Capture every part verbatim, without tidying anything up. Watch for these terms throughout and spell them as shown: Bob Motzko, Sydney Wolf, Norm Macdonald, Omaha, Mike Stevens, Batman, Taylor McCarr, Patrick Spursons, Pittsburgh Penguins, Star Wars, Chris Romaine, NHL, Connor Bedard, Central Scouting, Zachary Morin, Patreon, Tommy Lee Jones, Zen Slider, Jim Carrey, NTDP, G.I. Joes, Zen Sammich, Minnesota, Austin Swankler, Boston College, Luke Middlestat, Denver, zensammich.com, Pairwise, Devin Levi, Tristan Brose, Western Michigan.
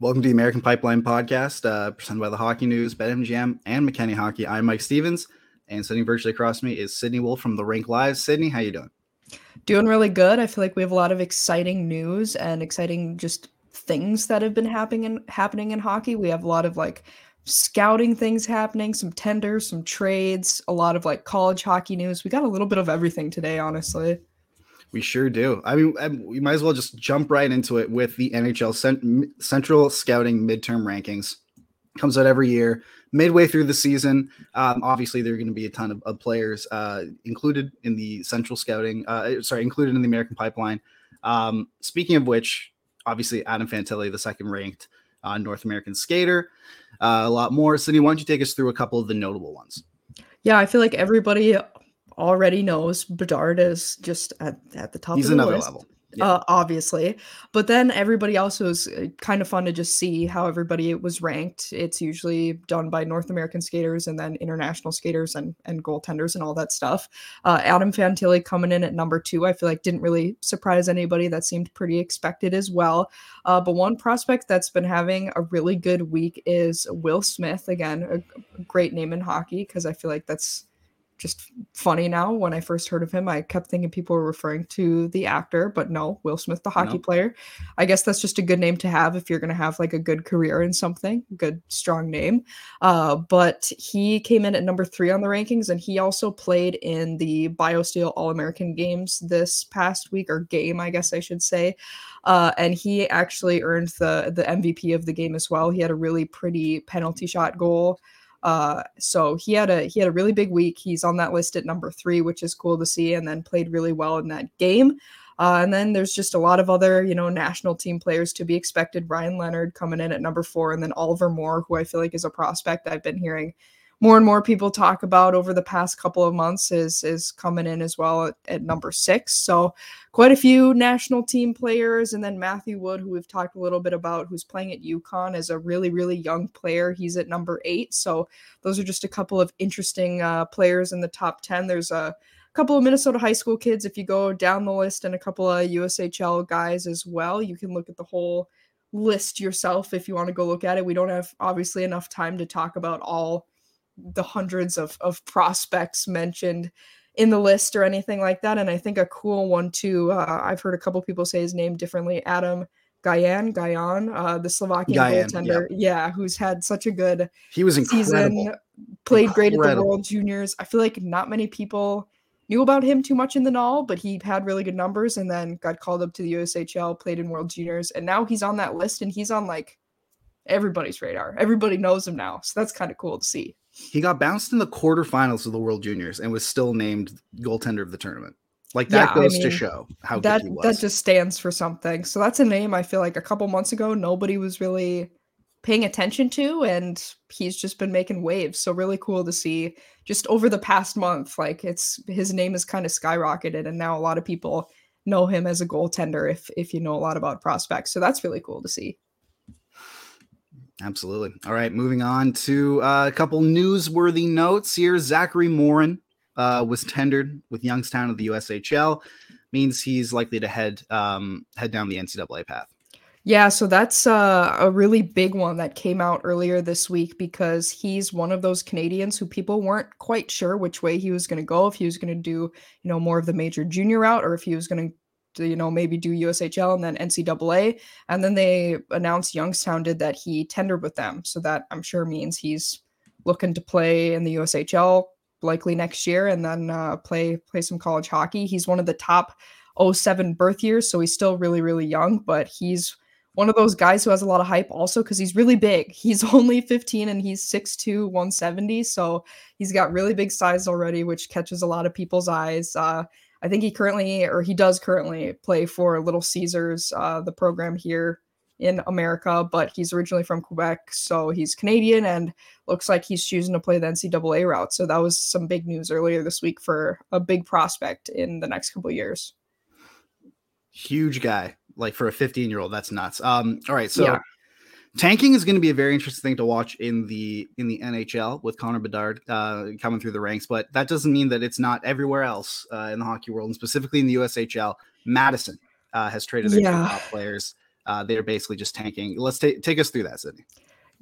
Welcome to the American Pipeline Podcast, uh, presented by the Hockey News, BetMGM, and McKinney Hockey. I'm Mike Stevens, and sitting virtually across me is Sydney Wolf from The Rink Live. Sydney, how you doing? Doing really good. I feel like we have a lot of exciting news and exciting just things that have been happening in, happening in hockey. We have a lot of like scouting things happening, some tenders, some trades, a lot of like college hockey news. We got a little bit of everything today, honestly. We sure do. I mean, I, we might as well just jump right into it with the N H L cent- Central Scouting Midterm Rankings. Comes out every year, midway through the season. Um, obviously, there are going to be a ton of, of players uh, included in the Central Scouting. Uh, sorry, included in the American Pipeline. Um, speaking of which, obviously, Adam Fantilli, the second-ranked uh, North American skater. Uh, a lot more. Sydney, why don't you take us through a couple of the notable ones? Yeah, I feel like everybody already knows Bedard is just at, at the top He's of the list. He's another level. Yeah. Uh, obviously. But then everybody else was kind of fun to just see how everybody was ranked. It's usually done by North American skaters and then international skaters and, and goaltenders and all that stuff. Uh, Adam Fantilli coming in at number two, I feel like didn't really surprise anybody. That seemed pretty expected as well. Uh, but one prospect that's been having a really good week is Will Smith. Again, a great name in hockey because I feel like that's just funny now. When I first heard of him, I kept thinking people were referring to the actor, but no, Will Smith, the hockey no. player. I guess that's just a good name to have if you're going to have like a good career in something, good, strong name. Uh, but he came in at number three on the rankings, and he also played in the BioSteel All-American Games this past week, or game, I guess I should say. Uh, and he actually earned the, the M V P of the game as well. He had a really pretty penalty shot goal. Uh, so he had a, he had a really big week. He's on that list at number three, which is cool to see, and then played really well in that game. Uh, and then there's just a lot of other, you know, national team players to be expected. Ryan Leonard coming in at number four, and then Oliver Moore, who I feel like is a prospect I've been hearing more and more people talk about over the past couple of months, is, is coming in as well at, at number six. So quite a few national team players. And then Matthew Wood, who we've talked a little bit about, who's playing at UConn, is a really, really young player. He's at number eight. So those are just a couple of interesting uh, players in the top ten. There's a couple of Minnesota high school kids, if you go down the list, and a couple of U S H L guys as well. You can look at the whole list yourself if you want to go look at it. We don't have obviously enough time to talk about all the hundreds of, of prospects mentioned in the list or anything like that. And I think a cool one too, uh, I've heard a couple people say his name differently, Adam Gajan, Gajan, uh, the Slovakian Gajan, goaltender. Yep. Yeah. Who's had such a good he was incredible. season, played incredible. great at the World Juniors. I feel like not many people knew about him too much in the N H L, but he had really good numbers and then got called up to the U S H L, played in World Juniors. And now he's on that list and he's on like everybody's radar. Everybody knows him now. So that's kind of cool to see. He got bounced in the quarterfinals of the World Juniors and was still named goaltender of the tournament. Like that yeah, goes I mean, to show how that, good he was. That just stands for something. So that's a name I feel like a couple months ago nobody was really paying attention to, and he's just been making waves. So really cool to see just over the past month. Like it's his name is kind of skyrocketed, and now a lot of people know him as a goaltender if if you know a lot about prospects. So that's really cool to see. Absolutely. All right, moving on to uh, a couple newsworthy notes here. Zachary Morin uh, was tendered with Youngstown of the U S H L. Means he's likely to head um, head down the N C double A path. Yeah, so that's uh, a really big one that came out earlier this week because he's one of those Canadians who people weren't quite sure which way he was going to go. If he was going to do, you know, more of the major junior route, or if he was going to you know, maybe do U S H L and then N C double A. And then they announced Youngstown did that he tendered with them. So that I'm sure means he's looking to play in the U S H L likely next year and then uh, play, play some college hockey. He's one of the top oh seven birth years. So he's still really, really young, but he's one of those guys who has a lot of hype also because he's really big. He's only fifteen and he's six two, one seventy. So he's got really big size already, which catches a lot of people's eyes. Uh, I think he currently, or he does currently play for Little Caesars, uh, the program here in America, but he's originally from Quebec, so he's Canadian and looks like he's choosing to play the N C double A route. So that was some big news earlier this week for a big prospect in the next couple of years. Huge guy, like for a fifteen-year-old, that's nuts. Um, all right, so yeah. Tanking is going to be a very interesting thing to watch in the in the N H L with Connor Bedard uh, coming through the ranks, but that doesn't mean that it's not everywhere else uh, in the hockey world, and specifically in the U S H L. Madison uh, has traded their yeah. two top players uh, they're basically just tanking. Let's take take us through that, Sydney.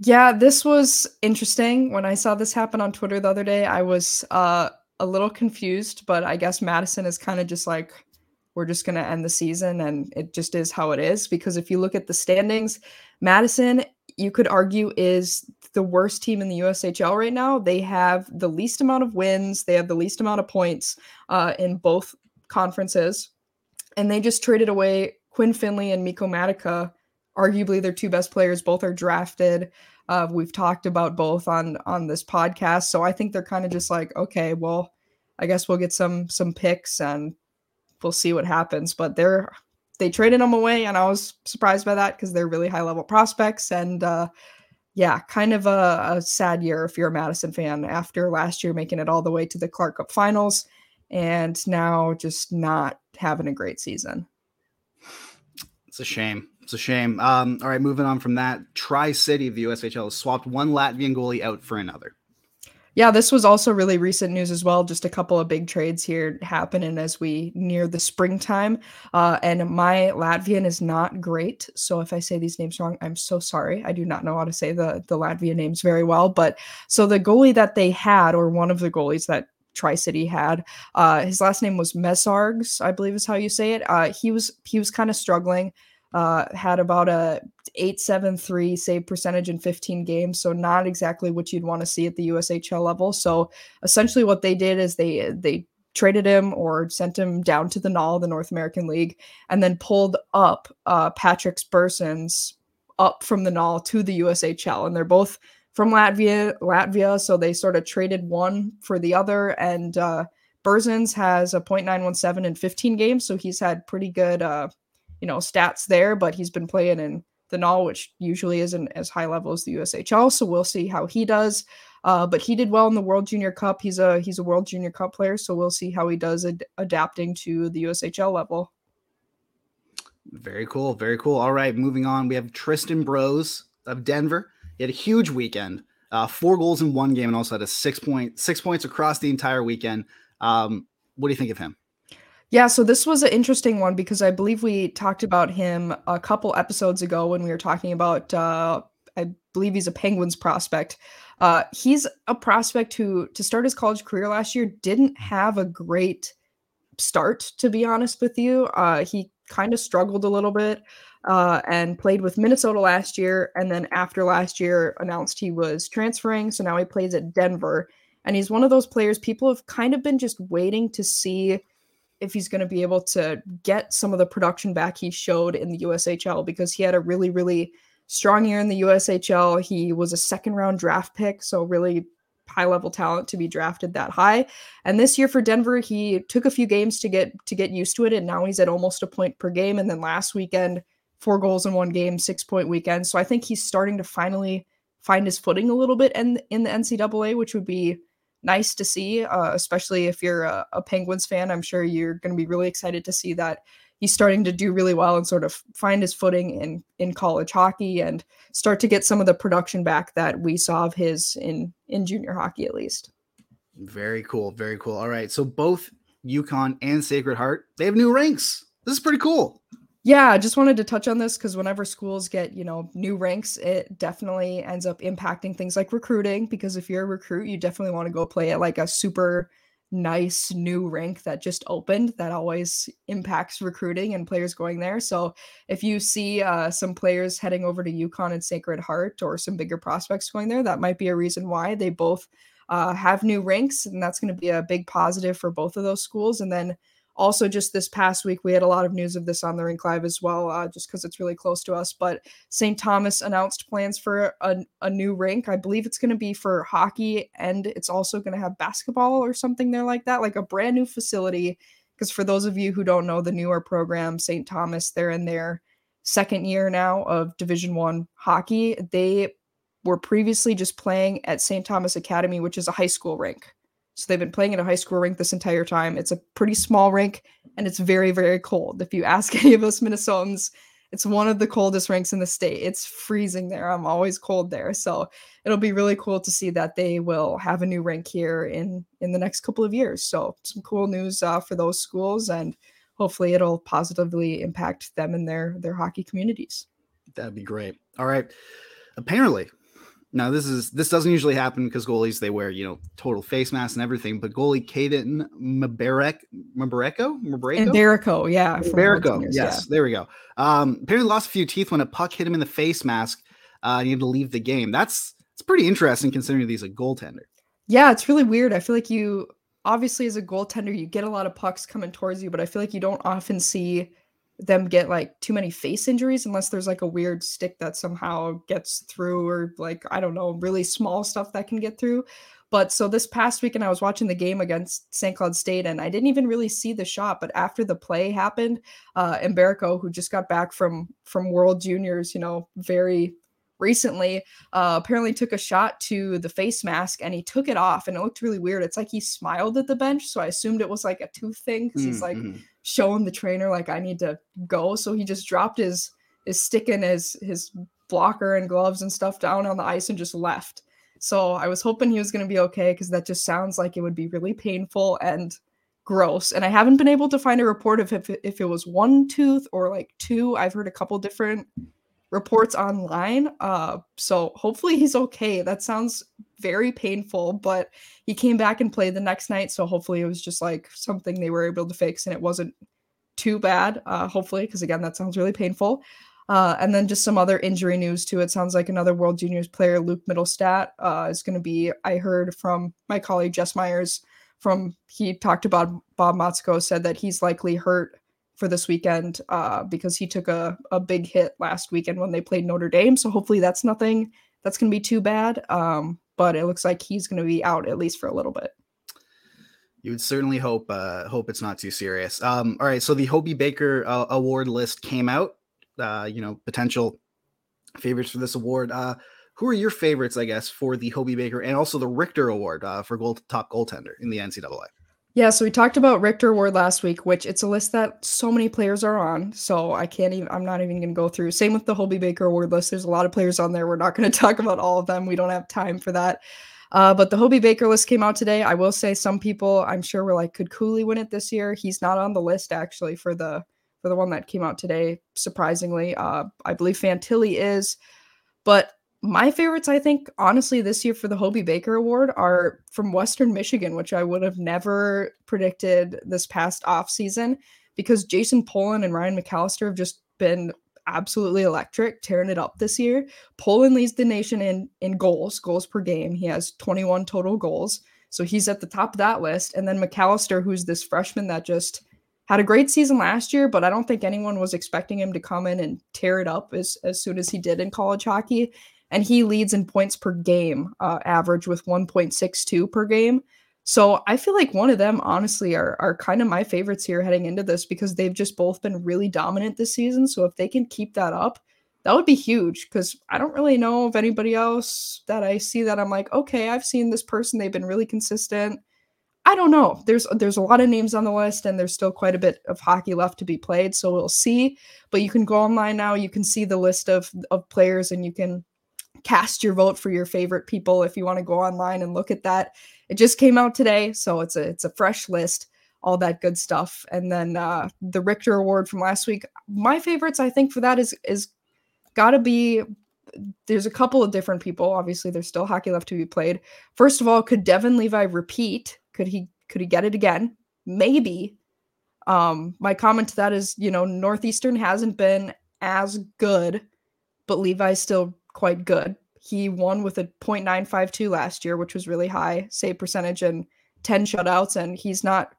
Yeah, this was interesting. When I saw this happen on Twitter the other day, I was uh, a little confused, but I guess Madison is kind of just like, we're just going to end the season, and it just is how it is. Because if you look at the standings, Madison, you could argue, is the worst team in the U S H L right now. They have the least amount of wins. They have the least amount of points uh, in both conferences. And they just traded away Quinn Finley and Mikko Matica, arguably their two best players. Both are drafted. Uh, we've talked about both on, on this podcast. So I think they're kind of just like, okay, well, I guess we'll get some, some picks and we'll see what happens. But they're, they traded them away. And I was surprised by that because they're really high level prospects. And uh, yeah, kind of a, a sad year if you're a Madison fan after last year, making it all the way to the Clark Cup finals and now just not having a great season. It's a shame. It's a shame. Um, all right, moving on from that, Tri-City of the U S H L swapped one Latvian goalie out for another. Yeah, this was also really recent news as well. Just a couple of big trades here happening as we near the springtime. Uh, and my Latvian is not great, so if I say these names wrong, I'm so sorry. I do not know how to say the, the Latvian names very well. But so the goalie that they had, or one of the goalies that Tri-City had, uh, his last name was Mesargs, I believe is how you say it. Uh, he was he was kind of struggling. Uh, had about a eight seventy-three save percentage in fifteen games. So not exactly what you'd want to see at the U S H L level. So essentially what they did is they, they traded him or sent him down to the N A L, the North American League, and then pulled up uh, Patrick Spursons up from the N A L to the U S H L. And they're both from Latvia, Latvia. So they sort of traded one for the other. And uh, Spursons has a point nine one seven in fifteen games. So he's had pretty good, uh, you know, stats there, but he's been playing in the N H L, which usually isn't as high level as the U S H L. So we'll see how he does. Uh, but he did well in the World Junior Cup. He's a, he's a World Junior Cup player. So we'll see how he does ad- adapting to the U S H L level. Very cool. Very cool. All right. Moving on. We have Tristan Brose of Denver. He had a huge weekend, uh, four goals in one game, and also had a six point, six points across the entire weekend. Um, what do you think of him? Yeah, so this was an interesting one because I believe we talked about him a couple episodes ago when we were talking about, uh, I believe he's a Penguins prospect. Uh, he's a prospect who, to start his college career last year, didn't have a great start, to be honest with you. Uh, he kind of struggled a little bit uh, and played with Minnesota last year. And then after last year, announced he was transferring. So now he plays at Denver. And he's one of those players people have kind of been just waiting to see if he's going to be able to get some of the production back he showed in the U S H L, because he had a really, really strong year in the U S H L. He was a second round draft pick, so really high level talent to be drafted that high. And this year for Denver, he took a few games to get to get used to it, and now he's at almost a point per game. And then last weekend, four goals in one game, six point weekend. So I think he's starting to finally find his footing a little bit in, in the N C double A, which would be nice to see, uh, especially if you're a, a Penguins fan. I'm sure you're going to be really excited to see that he's starting to do really well and sort of find his footing in, in college hockey and start to get some of the production back that we saw of his in, in junior hockey, at least. Very cool. Very cool. All right. So both UConn and Sacred Heart, they have new ranks. This is pretty cool. Yeah, I just wanted to touch on this because whenever schools get, you know, new ranks, it definitely ends up impacting things like recruiting, because if you're a recruit, you definitely want to go play at like a super nice new rank that just opened. That always impacts recruiting and players going there. So if you see uh, some players heading over to UConn and Sacred Heart, or some bigger prospects going there, that might be a reason why. They both uh, have new ranks, and that's going to be a big positive for both of those schools. And then also, just this past week, we had a lot of news of this on the Rink Live as well, uh, just because it's really close to us. But Saint Thomas announced plans for a, a new rink. I believe it's going to be for hockey, and it's also going to have basketball or something there like that, like a brand new facility. Because for those of you who don't know the newer program, Saint Thomas, they're in their second year now of Division I hockey. They were previously just playing at Saint Thomas Academy, which is a high school rink. So they've been playing at a high school rink this entire time. It's a pretty small rink, and it's very, very cold. If you ask any of us Minnesotans, it's one of the coldest rinks in the state. It's freezing there. I'm always cold there. So it'll be really cool to see that they will have a new rink here in, in the next couple of years. So some cool news uh, for those schools, and hopefully it'll positively impact them and their, their hockey communities. That'd be great. All right. Apparently, now this is this doesn't usually happen because goalies, they wear, you know, total face masks and everything. But goalie Kaidan Mbereko, Mbereko, Mbereko, yeah, Mbereko, yes, yeah. There we go. Um, apparently lost a few teeth when a puck hit him in the face mask. Uh, he had to leave the game. That's it's pretty interesting considering he's a goaltender. Yeah, it's really weird. I feel like you obviously as a goaltender you get a lot of pucks coming towards you, but I feel like you don't often see them get like too many face injuries unless there's like a weird stick that somehow gets through or like, I don't know, really small stuff that can get through. But so this past weekend I was watching the game against Saint Cloud State and I didn't even really see the shot, but after the play happened, uh, Mbereko, who just got back from, from World Juniors, you know, very recently, uh, apparently took a shot to the face mask and he took it off and it looked really weird. It's like he smiled at the bench. So I assumed it was like a tooth thing because mm-hmm. he's like, showing the trainer like I need to go, so he just dropped his his stick and his his blocker and gloves and stuff down on the ice and just left. So I was hoping he was going to be okay because that just sounds like it would be really painful and gross. And I haven't been able to find a report of if if it was one tooth or like two. I've heard a couple different reports online. Uh, so hopefully he's okay. That sounds very painful, but he came back and played the next night. So hopefully it was just like something they were able to fix and it wasn't too bad. Uh, hopefully, because again, that sounds really painful. Uh, and then just some other injury news too. It sounds like another World Juniors player, Luke Middlestat, uh, is going to be, I heard from my colleague, Jess Myers from, he talked about Bob Motzko said that he's likely hurt for this weekend uh, because he took a, a big hit last weekend when they played Notre Dame. So hopefully that's nothing that's going to be too bad. Um, but it looks like he's going to be out at least for a little bit. You would certainly hope, uh, hope it's not too serious. Um, all right. So the Hobey Baker uh, award list came out, uh, you know, potential favorites for this award. Uh, who are your favorites, I guess, for the Hobey Baker and also the Richter award uh, for goal top goaltender in the N C double A? Yeah, so we talked about Richter Award last week, which it's a list that so many players are on. So I can't even, I'm not even going to go through. Same with the Hobey Baker Award list. There's a lot of players on there. We're not going to talk about all of them. We don't have time for that. Uh, but the Hobey Baker list came out today. I will say some people I'm sure were like, could Cooley win it this year? He's not on the list actually for the, for the one that came out today, surprisingly. Uh, I believe Fantilli is, but my favorites, I think, honestly, this year for the Hobey Baker Award are from Western Michigan, which I would have never predicted this past offseason because Jason Polan and Ryan McAllister have just been absolutely electric, tearing it up this year. Polan leads the nation in, in goals, goals per game. He has twenty-one total goals, so he's at the top of that list. And then McAllister, who's this freshman that just had a great season last year, but I don't think anyone was expecting him to come in and tear it up as, as soon as he did in college hockey. And he leads in points per game, uh, average with one point six two per game. So I feel like one of them, honestly, are are kind of my favorites here heading into this because they've just both been really dominant this season. So if they can keep that up, that would be huge because I don't really know of anybody else that I see that I'm like, okay, I've seen this person. They've been really consistent. I don't know. There's there's a lot of names on the list and there's still quite a bit of hockey left to be played. So we'll see. But you can go online now. You can see the list of, of players and you can cast your vote for your favorite people if you want to go online and look at that. It just came out today, so it's a it's a fresh list, all that good stuff. And then uh, the Richter Award from last week, my favorites, I think, for that is is gotta be. There's a couple of different people. Obviously, there's still hockey left to be played. First of all, could Devin Levi repeat? Could he could he get it again? Maybe. Um, my comment to that is, you know, Northeastern hasn't been as good, but Levi's still quite good. He won with a point nine five two last year, which was really high save percentage and ten shutouts, and he's not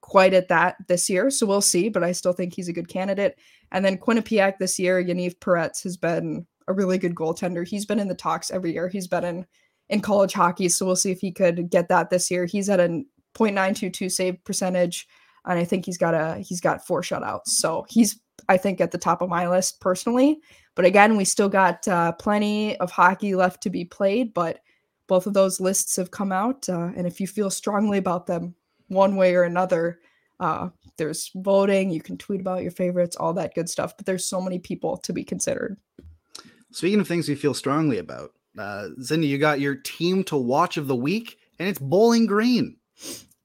quite at that this year, so we'll see, but I still think he's a good candidate. And then Quinnipiac this year, Yaniv Peretz has been a really good goaltender. He's been in the talks every year. He's been in, in college hockey, so we'll see if he could get that this year. He's at a point nine two two save percentage, and I think he's got a he's got four shutouts, so he's I think at the top of my list personally. But again, we still got uh, plenty of hockey left to be played, but both of those lists have come out. Uh, and if you feel strongly about them one way or another, uh, there's voting, you can tweet about your favorites, all that good stuff. But there's so many people to be considered. Speaking of things you feel strongly about, uh, Cindy, you got your team to watch of the week, and it's Bowling Green.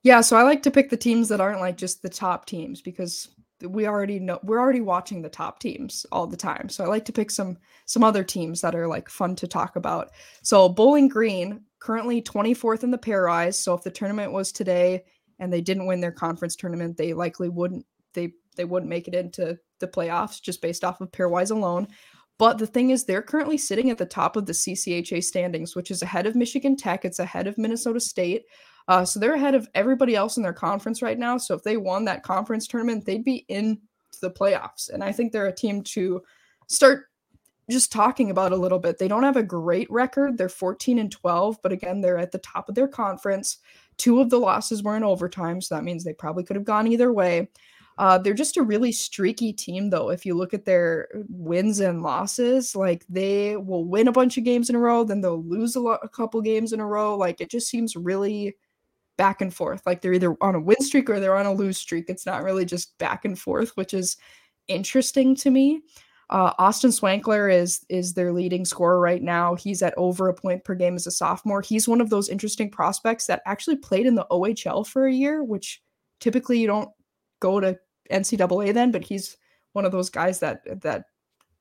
Yeah, so I like to pick the teams that aren't like just the top teams because we already know, we're already watching the top teams all the time. So I like to pick some, some other teams that are like fun to talk about. So Bowling Green, currently twenty-fourth in the pairwise. So if the tournament was today and they didn't win their conference tournament, they likely wouldn't, they, they wouldn't make it into the playoffs just based off of pairwise alone. But the thing is, they're currently sitting at the top of the C C H A standings, which is ahead of Michigan Tech. It's ahead of Minnesota State. Uh, so they're ahead of everybody else in their conference right now. So if they won that conference tournament, they'd be in the playoffs. And I think they're a team to start just talking about a little bit. They don't have a great record. They're fourteen and twelve, but again, they're at the top of their conference. Two of the losses were in overtime, so that means they probably could have gone either way. Uh, they're just a really streaky team, though. If you look at their wins and losses, like they will win a bunch of games in a row, then they'll lose a, lo- a couple games in a row. Like it just seems really back and forth. Like they're either on a win streak or they're on a lose streak. It's not really just back and forth, which is interesting to me. Uh, Austin Swankler is is their leading scorer right now. He's at over a point per game as a sophomore. He's one of those interesting prospects that actually played in the O H L for a year, which typically you don't go to N C double A then, but he's one of those guys that that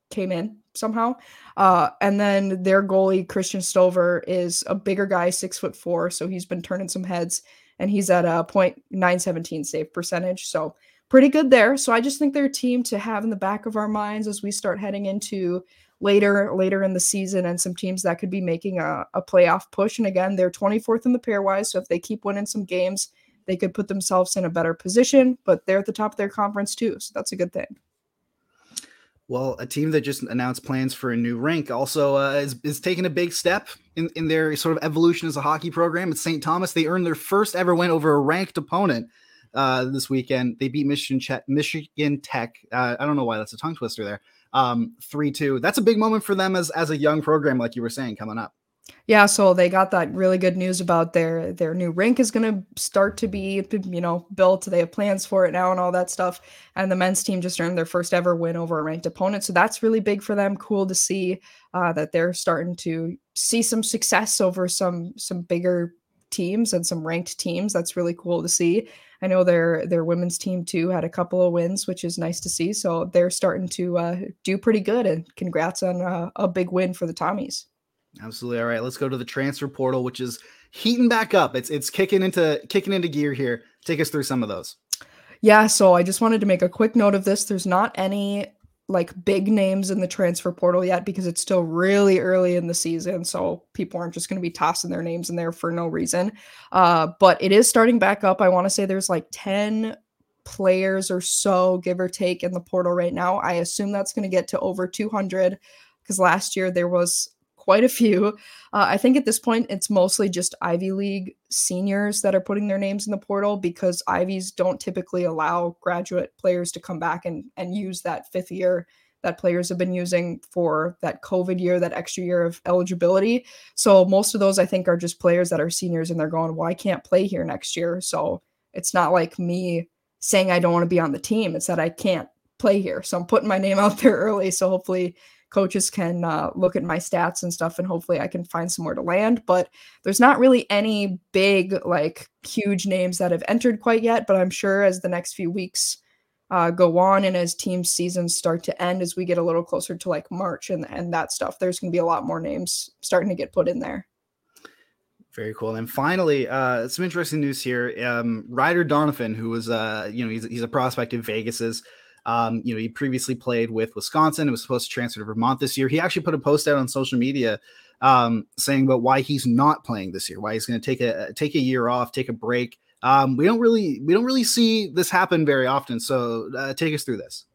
came in somehow. Uh, and then their goalie, Christian Stover, is a bigger guy, six foot four. So he's been turning some heads, and he's at a point nine one seven save percentage. So pretty good there. So I just think they're a team to have in the back of our minds as we start heading into later, later in the season, and some teams that could be making a, a playoff push. And again, they're twenty-fourth in the pairwise. So if they keep winning some games, they could put themselves in a better position, but they're at the top of their conference too. So that's a good thing. Well, a team that just announced plans for a new rink also uh, is, is taking a big step in, in their sort of evolution as a hockey program. It's Saint Thomas. They earned their first ever win over a ranked opponent uh, this weekend. They beat Michigan, Ch- Michigan Tech. Uh, I don't know why that's a tongue twister there. Um, three two. That's a big moment for them as, as a young program, like you were saying, coming up. Yeah, so they got that really good news about their their new rink is going to start to be, you know, built. They have plans for it now and all that stuff. And the men's team just earned their first ever win over a ranked opponent. So that's really big for them. Cool to see uh, that they're starting to see some success over some some bigger teams and some ranked teams. That's really cool to see. I know their their women's team too had a couple of wins, which is nice to see. So they're starting to uh, do pretty good. And congrats on uh, a big win for the Tommies. Absolutely. All right, let's go to the transfer portal, which is heating back up. It's it's kicking into kicking into gear here. Take us through some of those. Yeah, so I just wanted to make a quick note of this. There's not any like big names in the transfer portal yet because it's still really early in the season. So people aren't just going to be tossing their names in there for no reason. Uh, but it is starting back up. I want to say there's like ten players or so, give or take, in the portal right now. I assume that's going to get to over two hundred because last year there was quite a few. Uh, I think at this point, it's mostly just Ivy League seniors that are putting their names in the portal because Ivies don't typically allow graduate players to come back and, and use that fifth year that players have been using for that COVID year, that extra year of eligibility. So most of those, I think, are just players that are seniors and they're going, well, I can't play here next year. So it's not like me saying I don't want to be on the team. It's that I can't play here. So I'm putting my name out there early. So hopefully coaches can uh, look at my stats and stuff, and hopefully I can find somewhere to land. But there's not really any big, like, huge names that have entered quite yet. But I'm sure as the next few weeks uh, go on and as team seasons start to end, as we get a little closer to, like, March and, and that stuff, there's going to be a lot more names starting to get put in there. Very cool. And finally, uh, some interesting news here. Um, Ryder Donovan, who was, uh, you know, he's, he's a prospect in Vegas's. Um, you know, he previously played with Wisconsin. He was supposed to transfer to Vermont this year. He actually put a post out on social media um, saying about why he's not playing this year, why he's going to take a take a year off, take a break. Um, we don't really we don't really see this happen very often. So uh, take us through this.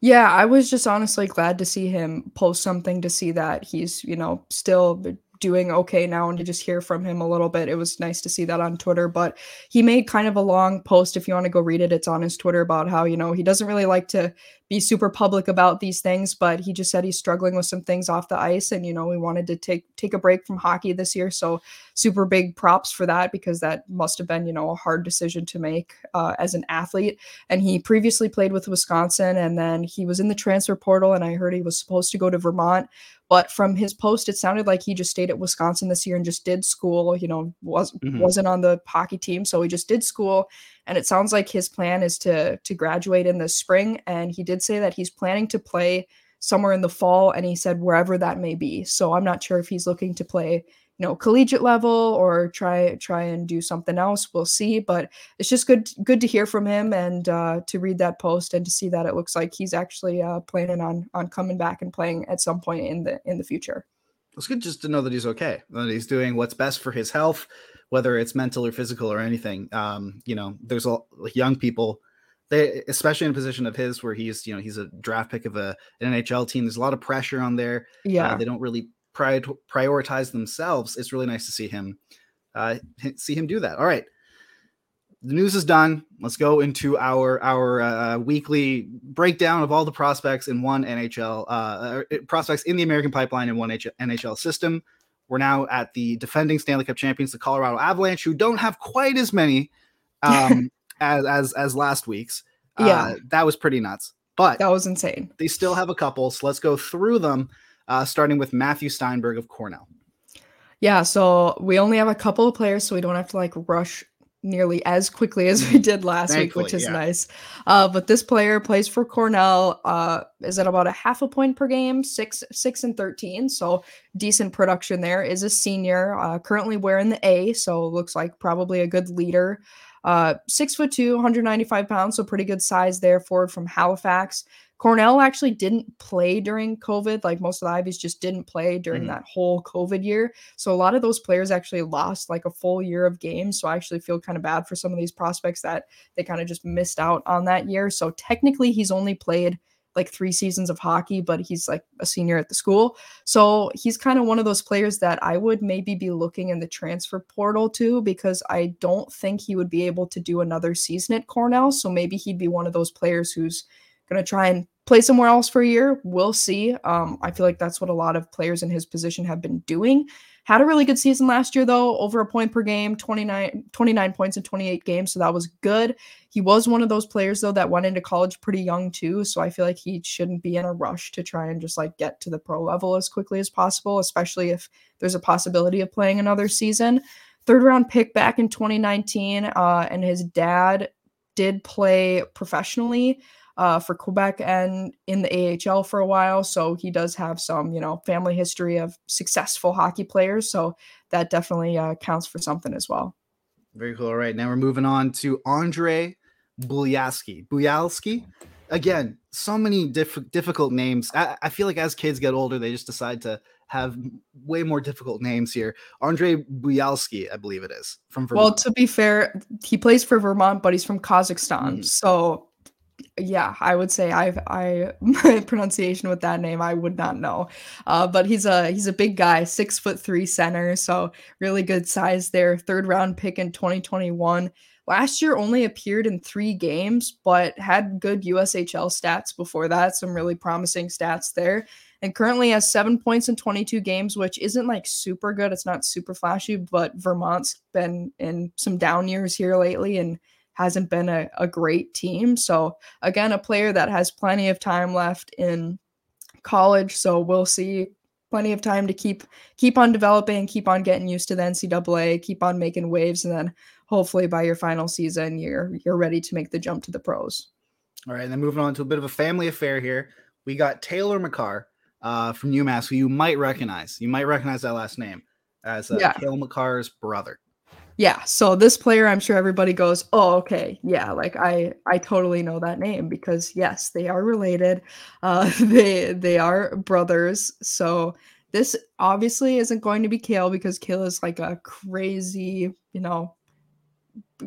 Yeah, I was just honestly glad to see him post something, to see that he's, you know, still doing okay now, and to just hear from him a little bit. It was nice to see that on Twitter, but he made kind of a long post. If you want to go read it, it's on his Twitter, about how, you know, he doesn't really like to be super public about these things, but he just said he's struggling with some things off the ice. And, you know, we wanted to take, take a break from hockey this year. So super big props for that, because that must've been, you know, a hard decision to make uh, as an athlete. And he previously played with Wisconsin, and then he was in the transfer portal, and I heard he was supposed to go to Vermont. But from his post, it sounded like he just stayed at Wisconsin this year and just did school, you know, was, mm-hmm. wasn't on the hockey team. So he just did school. And it sounds like his plan is to to graduate in the spring. And he did say that he's planning to play somewhere in the fall. And he said wherever that may be. So I'm not sure if he's looking to play, you know, collegiate level or try try and do something else. We'll see. But it's just good good to hear from him and uh, to read that post and to see that it looks like he's actually uh, planning on on coming back and playing at some point in the in the future. It's good just to know that he's okay, that he's doing what's best for his health, whether it's mental or physical or anything. Um, you know, there's a like young people, they especially in a position of his where he's, you know, he's a draft pick of a, an N H L team. There's a lot of pressure on there. Yeah, uh, they don't really pri- prioritize themselves. It's really nice to see him, uh, see him do that. All right, the news is done. Let's go into our our uh, weekly breakdown of all the prospects in one N H L uh, prospects in the American pipeline in one N H L system. We're now at the defending Stanley Cup champions, the Colorado Avalanche, who don't have quite as many um, as, as as last week's. Uh, yeah, that was pretty nuts, but that was insane. They still have a couple, so let's go through them, uh, starting with Matthew Steinberg of Cornell. Yeah, so we only have a couple of players, so we don't have to like rush nearly as quickly as we did last Thankfully, week, which is yeah. nice. Uh, but this player plays for Cornell, uh, is at about a half a point per game, six, six and thirteen. So decent production there. Is a senior, uh, currently wearing the A. So looks like probably a good leader. Uh, six foot two, one hundred ninety-five pounds. So pretty good size there. Forward from Halifax. Cornell actually didn't play during COVID. Like most of the Ivies just didn't play during mm. that whole COVID year. So a lot of those players actually lost like a full year of games. So I actually feel kind of bad for some of these prospects that they kind of just missed out on that year. So technically he's only played like three seasons of hockey, but he's like a senior at the school. So he's kind of one of those players that I would maybe be looking in the transfer portal to, because I don't think he would be able to do another season at Cornell. So maybe he'd be one of those players who's going to try and play somewhere else for a year. We'll see. Um, I feel like that's what a lot of players in his position have been doing. Had a really good season last year, though, over a point per game, twenty-nine, twenty-nine points in twenty-eight games. So that was good. He was one of those players, though, that went into college pretty young, too. So I feel like he shouldn't be in a rush to try and just like get to the pro level as quickly as possible, especially if there's a possibility of playing another season. Third round pick back in twenty nineteen, uh, and his dad did play professionally Uh, for Quebec and in the A H L for a while. So he does have some, you know, family history of successful hockey players. So that definitely uh, counts for something as well. Very cool. All right. Now we're moving on to Andrei Buyalsky. Buyalsky, again, so many diff- difficult names. I-, I feel like as kids get older, they just decide to have way more difficult names here. Andrei Buyalsky, I believe it is, from Vermont. Well, to be fair, he plays for Vermont, but he's from Kazakhstan. Mm. So yeah, I would say I've, I, my pronunciation with that name, I would not know. Uh, but he's a, he's a big guy, six foot three center. So really good size there. Third round pick in twenty twenty-one. Last year only appeared in three games, but had good U S H L stats before that. Some really promising stats there. And currently has seven points in twenty-two games, which isn't like super good. It's not super flashy, but Vermont's been in some down years here lately and hasn't been a, a great team. So again, a player that has plenty of time left in college. So we'll see plenty of time to keep, keep on developing, keep on getting used to the N C double A, keep on making waves. And then hopefully by your final season, you're, you're ready to make the jump to the pros. All right. And then moving on to a bit of a family affair here. We got Taylor McCarr uh, from UMass, who you might recognize. You might recognize that last name as uh, yeah. Cale McCarr's brother. Yeah, so this player, I'm sure everybody goes, oh, okay, yeah, like I, I totally know that name because, yes, they are related. Uh, they they are brothers. So this obviously isn't going to be Cale because Cale is like a crazy, you know,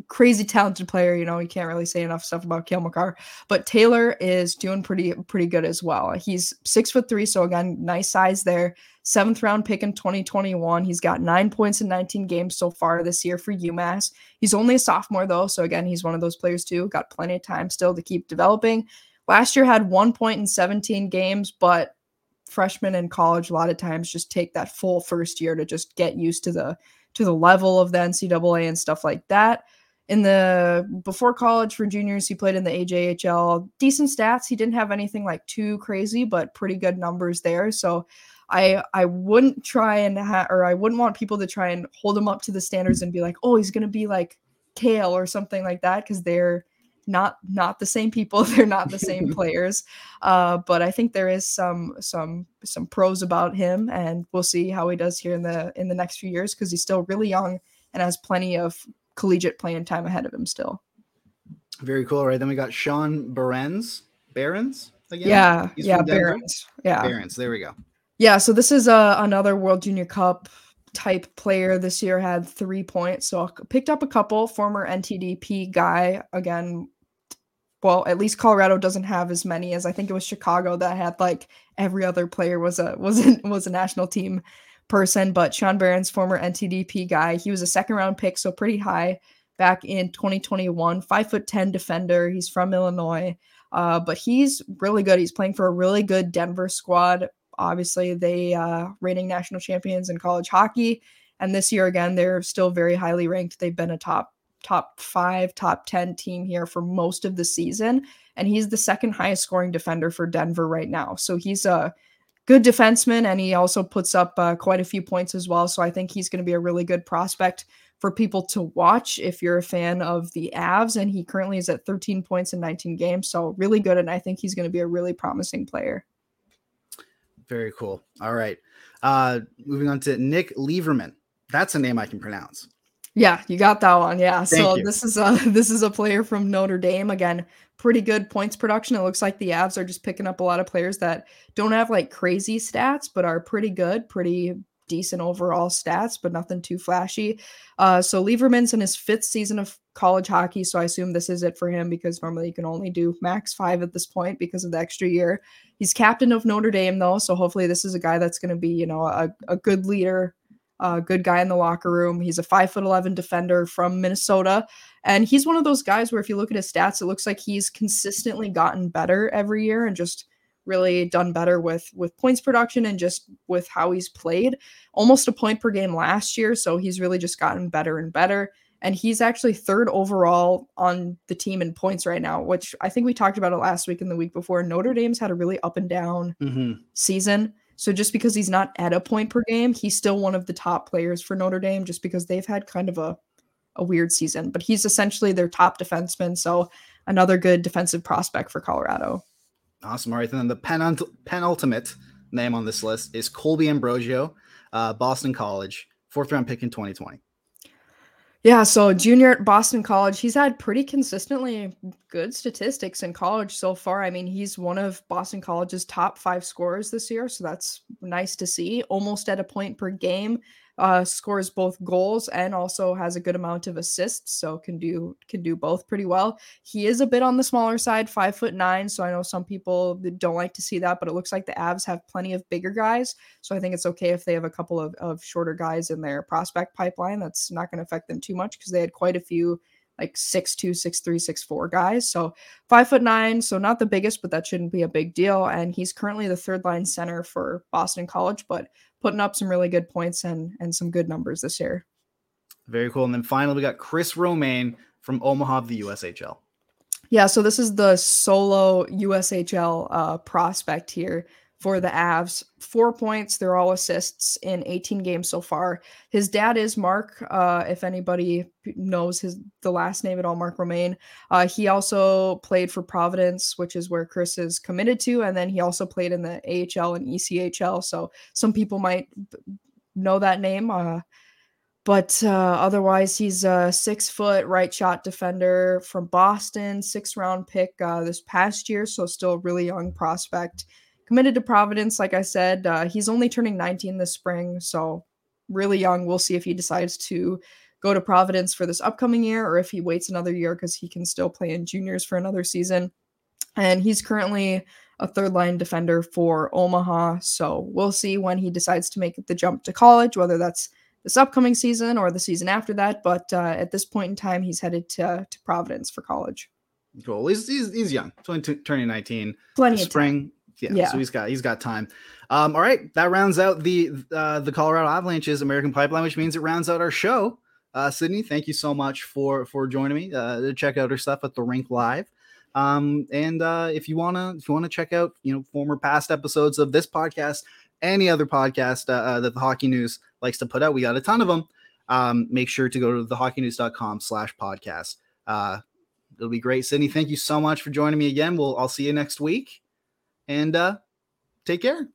crazy talented player. You know, you can't really say enough stuff about Cale McCarr, but Taylor is doing pretty, pretty good as well. He's six foot three. So again, nice size there. Seventh round pick in twenty twenty-one. He's got nine points in nineteen games so far this year for UMass. He's only a sophomore though. So again, he's one of those players too. Got plenty of time still to keep developing. Last year had one point in seventeen games, but freshmen in college, a lot of times just take that full first year to just get used to the, to the level of the N C double A and stuff like that. In the before college for juniors, he played in the A J H L. Decent stats. He didn't have anything like too crazy, but pretty good numbers there. So I I wouldn't try and ha- or I wouldn't want people to try and hold him up to the standards and be like, oh, he's going to be like Kale or something like that, because they're not not the same people, they're not the same players. Uh, but I think there is some some some pros about him, and we'll see how he does here in the in the next few years, because he's still really young and has plenty of collegiate playing time ahead of him still. Very cool. All right, then we got Sean Behrens. Behrens again? Yeah, he's yeah, Behrens. Yeah, Behrens. There we go. Yeah, so this is uh, another World Junior Cup type player. This year had three points, so I picked up a couple. Former N T D P guy again. Well, at least Colorado doesn't have as many as I think it was Chicago that had like every other player was a was a, was a national team person. But Sean Behrens, former N T D P guy, he was a second round pick, so pretty high back in twenty twenty-one. Five foot ten defender. He's from Illinois, uh, but he's really good. He's playing for a really good Denver squad. Obviously, they uh, reigning national champions in college hockey, and this year again they're still very highly ranked. They've been a top top five, top ten team here for most of the season, and he's the second highest scoring defender for Denver right now. So he's a good defenseman, and he also puts up uh, quite a few points as well. So I think he's going to be a really good prospect for people to watch if you're a fan of the Avs. And he currently is at thirteen points in nineteen games, so really good. And I think he's going to be a really promising player. Very cool. All right. Uh, moving on to Nick Lieberman. That's a name I can pronounce. Yeah, you got that one. Yeah. Thank so you. this is a, this is a player from Notre Dame. Again, pretty good points production. It looks like the Avs are just picking up a lot of players that don't have like crazy stats, but are pretty good, pretty decent overall stats, but nothing too flashy. Uh, so Lieberman's in his fifth season of college hockey. So I assume this is it for him, because normally you can only do max five at this point because of the extra year. He's captain of Notre Dame though. So hopefully this is a guy that's going to be, you know, a, a good leader, a good guy in the locker room. He's a five foot eleven defender from Minnesota. And he's one of those guys where if you look at his stats, it looks like he's consistently gotten better every year and just really done better with with points production and just with how he's played. Almost a point per game last year, so he's really just gotten better and better, and he's actually third overall on the team in points right now, which I think we talked about it last week and the week before. Notre Dame's had a really up and down mm-hmm. season, so just because he's not at a point per game, he's still one of the top players for Notre Dame just because they've had kind of a a weird season, but he's essentially their top defenseman, so another good defensive prospect for Colorado. Awesome. All right. And then the penult- penultimate name on this list is Colby Ambrosio, uh, Boston College, fourth round pick in twenty twenty. Yeah. So junior at Boston College, he's had pretty consistently good statistics in college so far. I mean, he's one of Boston College's top five scorers this year, so that's nice to see. Almost at a point per game, uh, scores both goals and also has a good amount of assists. So can do, can do both pretty well. He is a bit on the smaller side, five foot nine. So I know some people don't like to see that, but it looks like the Avs have plenty of bigger guys. So I think it's okay if they have a couple of, of shorter guys in their prospect pipeline. That's not going to affect them too much, because they had quite a few like six, two, six, three, six, four guys. So five foot nine. So not the biggest, but that shouldn't be a big deal. And he's currently the third line center for Boston College, but putting up some really good points and, and some good numbers this year. Very cool. And then finally, we got Chris Romaine from Omaha of the U S H L. Yeah. So this is the solo U S H L uh, prospect here for the Avs. Four points. They're all assists in eighteen games so far. His dad is Mark. Uh, if anybody knows his the last name at all, Mark Romaine. Uh, he also played for Providence, which is where Chris is committed to. And then he also played in the A H L and E C H L. So some people might know that name. Uh, But uh, otherwise, he's a six-foot right shot defender from Boston, six-round pick uh, this past year. So still a really young prospect. Committed to Providence, like I said, uh, he's only turning nineteen this spring, so really young. We'll see if he decides to go to Providence for this upcoming year or if he waits another year, because he can still play in juniors for another season. And he's currently a third-line defender for Omaha, so we'll see when he decides to make the jump to college, whether that's this upcoming season or the season after that. But uh, at this point in time, he's headed to, to Providence for college. Cool. He's, he's, he's young. He's only t- turning nineteen. Plenty of spring. Time. Yeah, yeah, so he's got he's got time. Um, all right, that rounds out the uh, the Colorado Avalanche's American Pipeline, which means it rounds out our show. Uh, Sydney, thank you so much for for joining me. Uh, to check out her stuff at The Rink Live, um, and uh, if you wanna if you wanna check out you know former past episodes of this podcast, any other podcast uh, that the Hockey News likes to put out, we got a ton of them. um, make sure to go to thehockeynews.com slash podcast. Uh, it'll be great. Sydney, thank you so much for joining me again. We'll, I'll see you next week, and uh, take care.